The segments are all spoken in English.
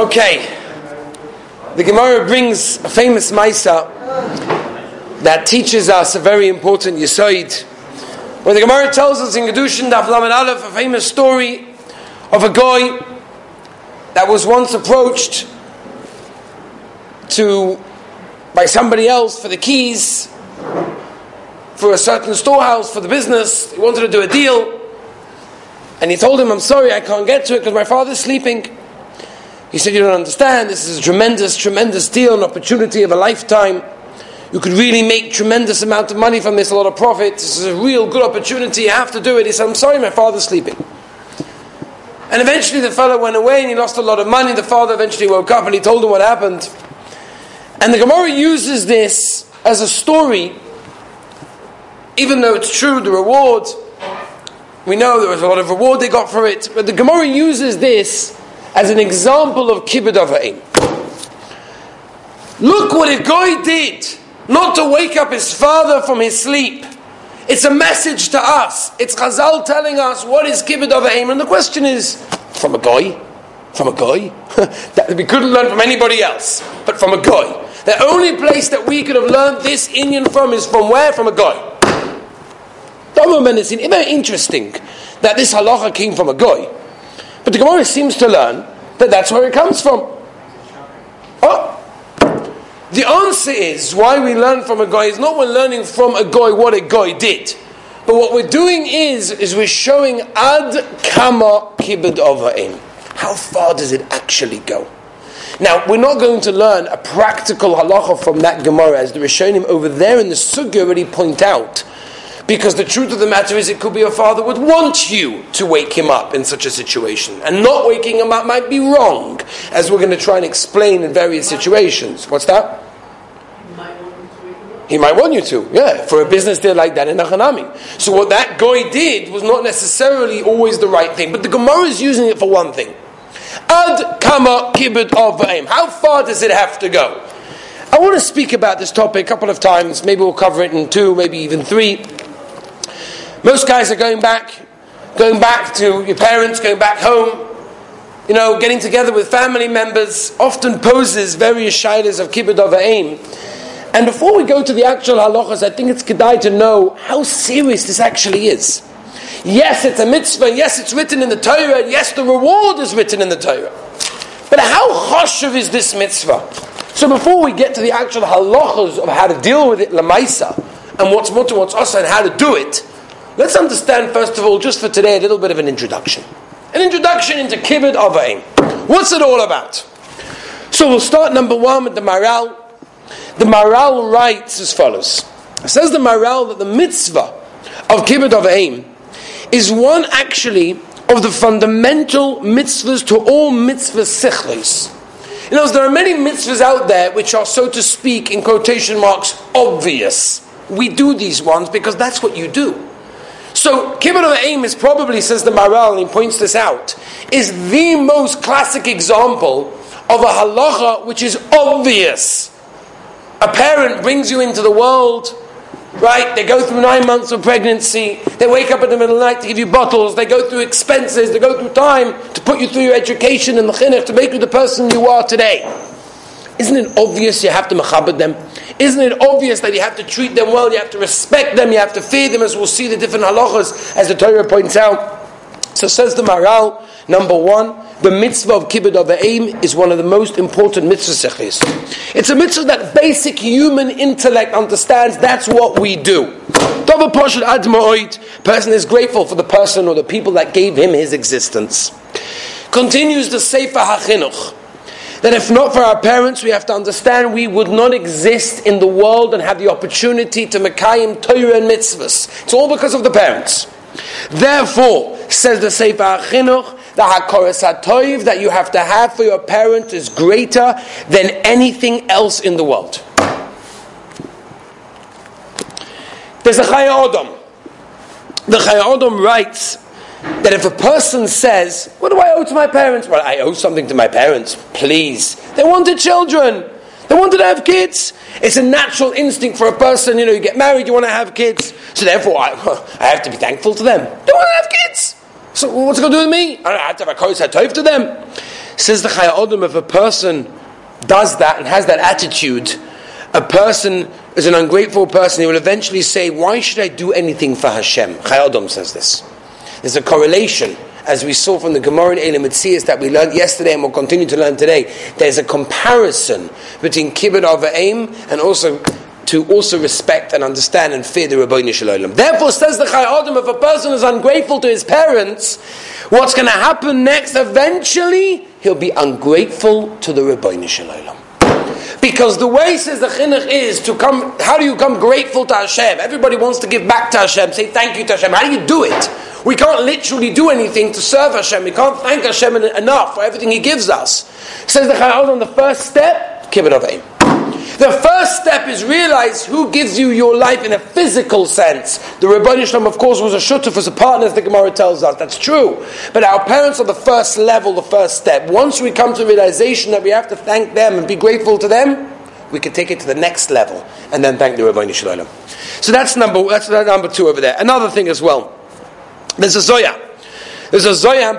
Okay. The Gemara brings a famous Maisa that teaches us a very important Yesod. Where the Gemara tells us in Kedushin, Daf Lamed Aleph, a famous story of a guy that was once approached by somebody else for the keys for a certain storehouse for the business. He wanted to do a deal, and he told him, "I'm sorry, I can't get to it because my father's sleeping." He said, "You don't understand. This is a tremendous, tremendous deal, an opportunity of a lifetime. You could really make tremendous amount of money from this, a lot of profit. This is a real good opportunity. You have to do it." He said, "I'm sorry, my father's sleeping." And eventually the fellow went away and he lost a lot of money. The father eventually woke up and he told him what happened. And the Gemara uses this as a story, even though it's true, the reward. We know there was a lot of reward they got for it. But the Gemara uses this as an example of kibud av va'em. Look what a guy did, not to wake up his father from his sleep. It's a message to us. It's Chazal telling us what is kibud av va'em, and the question is, from a guy, that we couldn't learn from anybody else, but from a guy. The only place that we could have learned this inyan from is from where? From a guy. It's very interesting that this halacha came from a guy. But the Gemara seems to learn that that's where it comes from. Oh, the answer is why we learn from a guy is not we're learning from a guy what a guy did, but what we're doing is we're showing ad kama kibud av va'em. How far does it actually go? Now we're not going to learn a practical halacha from that Gemara, as the Rishonim over there in the Sugya already point out. Because the truth of the matter is, it could be your father would want you to wake him up in such a situation. And not waking him up might be wrong, as we're going to try and explain in various situations. What's that? He might want you to, yeah, for a business deal like that in Achanami. So what that guy did was not necessarily always the right thing. But the Gemara is using it for one thing. Ad kama kibud av va'em. How far does it have to go? I want to speak about this topic a couple of times. Maybe we'll cover it in 2, maybe even 3. Most guys are going back to your parents, going back home, you know, getting together with family members, often poses various shaylas of kibud av va'em. And before we go to the actual halachas, I think it's kedai to know how serious this actually is. Yes, it's a mitzvah, yes, it's written in the Torah, and yes, the reward is written in the Torah. But how chashuv is this mitzvah? So before we get to the actual halachas of how to deal with it, lamaisa, and what's mutter, what's asa, and how to do it, let's understand, first of all, just for today, a little bit of an introduction. An introduction into kibud av va'em. What's it all about? So we'll start, number 1, with the Maharal. The Maharal writes as follows. It says the Maharal that the mitzvah of kibud av va'em is one, actually, of the fundamental mitzvahs to all mitzvah sichlis. In other words, there are many mitzvahs out there which are, so to speak, in quotation marks, obvious. We do these ones because that's what you do. So, kibud av va'em is probably, says the Maharal, and he points this out, is the most classic example of a halacha which is obvious. A parent brings you into the world, right? They go through 9 months of pregnancy, they wake up in the middle of the night to give you bottles, they go through expenses, they go through time to put you through your education and the chinuch to make you the person you are today. Isn't it obvious you have to Mechabedem? Isn't it obvious that you have to treat them well, you have to respect them, you have to fear them, as we'll see the different halachas, as the Torah points out. So says the Maharal, number 1, the mitzvah of kibud av va'em is one of the most important mitzvah sechlis. It's a mitzvah that basic human intellect understands, that's what we do. Person is grateful for the person or the people that gave him his existence. Continues the Sefer HaChinuch, that if not for our parents, we have to understand we would not exist in the world and have the opportunity to mekayim Torah and mitzvahs. It's all because of the parents. Therefore, says the Sefer HaChinuch, the hakaras hatoiv that you have to have for your parents is greater than anything else in the world. There's a Chayei Adam. The Chayei Adam writes that if a person says, "What do I owe to my parents?" Well, I owe something to my parents, please. They wanted children. They wanted to have kids. It's a natural instinct for a person, you know, you get married, you want to have kids. So therefore, I have to be thankful to them. They want to have kids. So what's it going to do with me? I have to have a kodesh hatov to them. Says the Chayei Adam, if a person does that and has that attitude, a person is an ungrateful person. He will eventually say, why should I do anything for Hashem? Chayei Adam says this. There's a correlation, as we saw from the Gemara in Eilu Metzios that we learned yesterday and will continue to learn today. There's a comparison between kibud av va'em and also to also respect and understand and fear the Ribbono Shel Olam. Therefore, says the Chayei Adam, if a person is ungrateful to his parents, what's going to happen next? Eventually, he'll be ungrateful to the Ribbono Shel Olam. Because the way, says the Chinuch, is to come, how do you come grateful to Hashem? Everybody wants to give back to Hashem, say thank you to Hashem. How do you do it? We can't literally do anything to serve Hashem. We can't thank Hashem enough for everything He gives us. Says the Chayei Adam, the first step, kibud av va'em. The first step is realize who gives you your life in a physical sense. The Ribbono Shel Olam, of course, was a shutuf, was a partner, as the Gemara tells us. That's true. But our parents are the first level, the first step. Once we come to realization that we have to thank them and be grateful to them, we can take it to the next level and then thank the Ribbono Shel Olam. So that's number two over there. Another thing as well. There's a Zoya in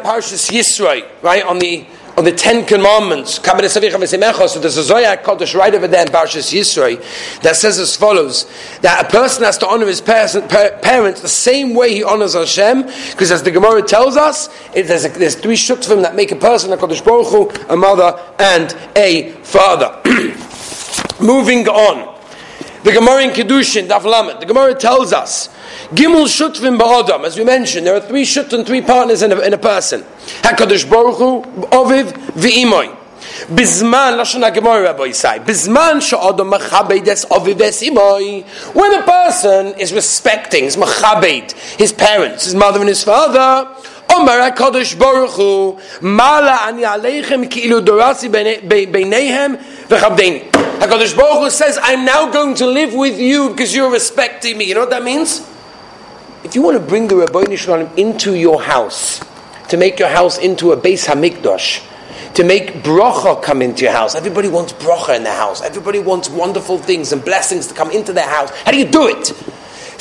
Parashas Yisroi, right, on the Ten Commandments. So there's a Zoya Kodesh right over there in Parashas Yisroi that says as follows, that a person has to honor his parents the same way he honors Hashem, because as the Gemara tells us, there's three Shutvim that make a person, a Kodesh Boruchu, a mother, and a father. Moving on. The Gemara in Kedushin, Daf Lamed, the Gemara tells us, Gimul Shutvim ba'adam, as we mentioned, there are three shutvim, three partners in a person. Hakadosh Baruch Hu, Oviv, V'imoi. Bizman, Loshon HaGemara, Rabbi Yisai. Bizman she'adam mechabedes Oviv v'imoi. When a person is respecting, is mechabed, his parents, his mother and his father, Omar HaKadosh Baruch Hu, Mala ani aleichem ki'ilu dorasi beinehem v'chabdeini. HaKadosh Baruch Hu says, I'm now going to live with you because you're respecting me. You know what that means? If you want to bring the Ribbono Shel Olam into your house, to make your house into a Beis Hamikdosh, to make Brocha come into your house. Everybody wants Brocha in their house. Everybody wants wonderful things and blessings to come into their house. How do you do it?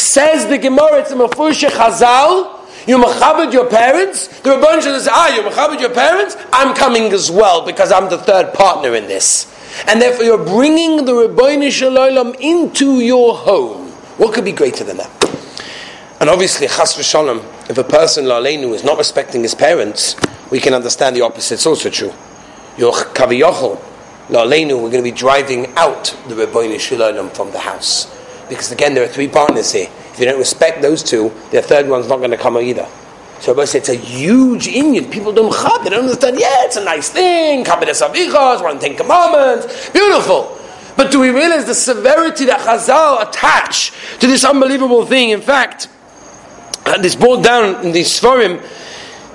Says the Gemara, it's a mafurish Chazal, you mechabed your parents. The Ribbono Shel Olam says, you mechabed your parents? I'm coming as well because I'm the third partner in this. And therefore you're bringing the Ribbono Shel Olam into your home. What could be greater than that? And obviously, chas v'shalom, if a person, la'aleinu, is not respecting his parents, we can understand the opposite. It's also true. Yoch kaviyochel, la'aleinu, we're going to be driving out the Ribbono Shel Olam from the house. Because again, there are three partners here. If you don't respect those two, the third one's not going to come either. So Rabbi said, it's a huge inyan. People don't chab, they don't understand, it's a nice thing, kabedes avichos, one of the 10 commandments, beautiful. But do we realize the severity that Chazal attach to this unbelievable thing? In fact, and it's brought down in these Sforim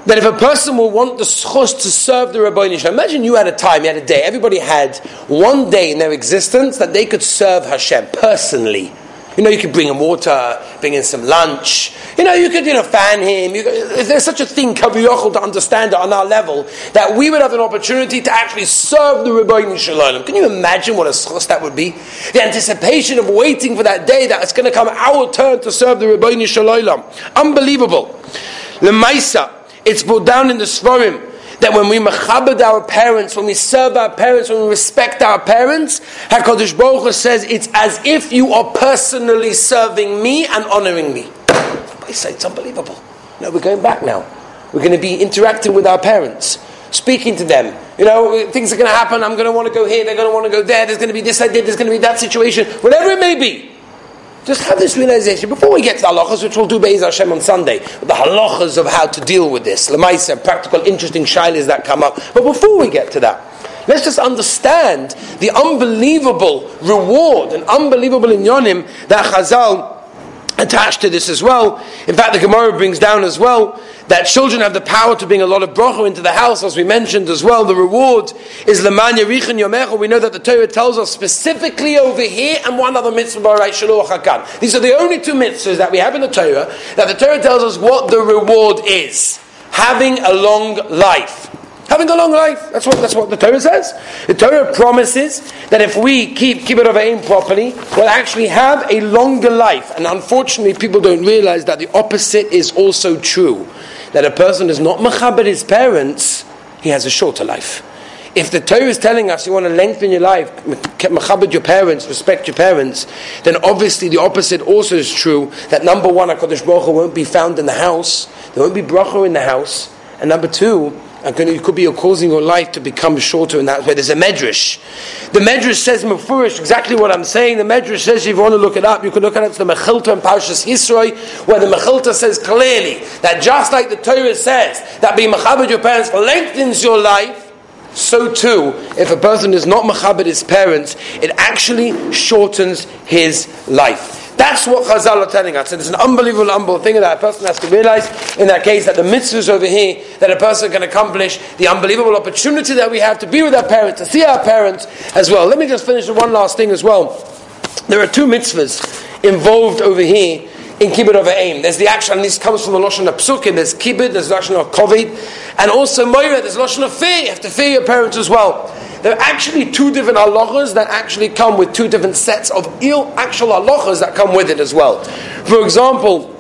that if a person will want the schus to serve the Ribbono Shel Olam, imagine you had a time, you had a day, everybody had one day in their existence that they could serve Hashem personally. You could bring him water, bring in some lunch. You could, fan him. If there's such a thing, kaviyochel, to understand it on our level, that we would have an opportunity to actually serve the Ribbono Shel Olam. Can you imagine what a schus that would be? The anticipation of waiting for that day that it's going to come our turn to serve the Ribbono Shel Olam. Unbelievable. L'maisa, it's brought down in the Sforim that when we mechabed our parents, when we serve our parents, when we respect our parents, HaKadosh Baruch Hu says, it's as if you are personally serving me and honoring me. It's unbelievable. We're going back now. We're going to be interacting with our parents, speaking to them. Things are going to happen. I'm going to want to go here. They're going to want to go there. There's going to be this idea. There's going to be that situation. Whatever it may be. Just have this realization before we get to the halachas, which we'll do Be'ez Hashem on Sunday. The halachas of how to deal with this, l'maisa, practical, interesting shilas that come up. But before we get to that, let's just understand the unbelievable reward and unbelievable inyonim that Chazal attached to this as well. In fact, the Gemara brings down as well that children have the power to bring a lot of brocha into the house, as we mentioned as well. The reward is Leman Yerichen Yomecha. We know that the Torah tells us specifically over here and one other mitzvah, Barai Shelo Hakan. These are the only two mitzvahs that we have in the Torah, that the Torah tells us what the reward is. Having a long life. Having a long life. That's what the Torah says. The Torah promises that if we keep kibud av va'em properly, we'll actually have a longer life. And unfortunately, people don't realize that the opposite is also true. That a person is not mechabed his parents, he has a shorter life. If the Torah is telling us you want to lengthen your life, mechabed your parents, respect your parents, then obviously the opposite also is true, that number one, HaKadosh Baruch Hu won't be found in the house, there won't be brocha in the house, and number two, it could be you're causing your life to become shorter, and that's where there's a medrash. The medrash says mefurish exactly what I'm saying. The medrash says, if you want to look it up, you can look at it to the mechilta in Parashas Yisroi, where the mechilta says clearly that just like the Torah says that being mechabed your parents lengthens your life, so too, if a person is not mechabed his parents, it actually shortens his life. That's what Chazal are telling us. And it's an unbelievable thing that a person has to realize in that case, that the mitzvahs over here, that a person can accomplish, the unbelievable opportunity that we have to be with our parents, to see our parents as well. Let me just finish with one last thing as well. There are two mitzvahs involved over here in kibud av va'em. There's the action, and this comes from the Loshon of Pesukim. There's kibud, there's the Loshon of Koveid, and also Moira, there's Loshon of fear. You have to fear your parents as well. There are actually two different halachas that actually come with two different sets of actual halachas that come with it as well. For example,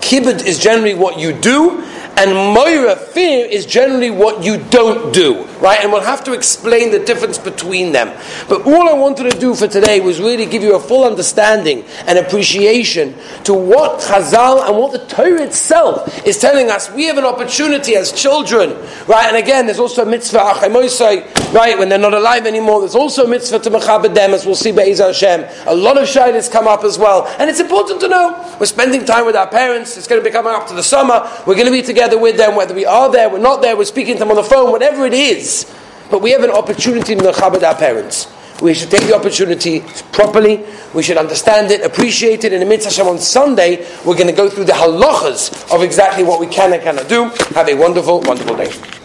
kibud is generally what you do, and moira, fear, is generally what you don't do, right? And we'll have to explain the difference between them. But all I wanted to do for today was really give you a full understanding and appreciation to what Chazal and what the Torah itself is telling us. We have an opportunity as children, right? And again, there's also a mitzvah achay moisei, right? When they're not alive anymore, there's also a mitzvah to Mechabedem, as we'll see Be'ez Hashem. A lot of shaylas come up as well. And it's important to know, we're spending time with our parents, it's going to be coming up to the summer, we're going to be together with them, whether we are there, we're not there, we're speaking to them on the phone, whatever it is, but we have an opportunity to mechabed our parents. We should take the opportunity properly, we should understand it, appreciate it, and in the mitzvah on Sunday we're going to go through the halachas of exactly what we can and cannot do. Have a wonderful, wonderful day.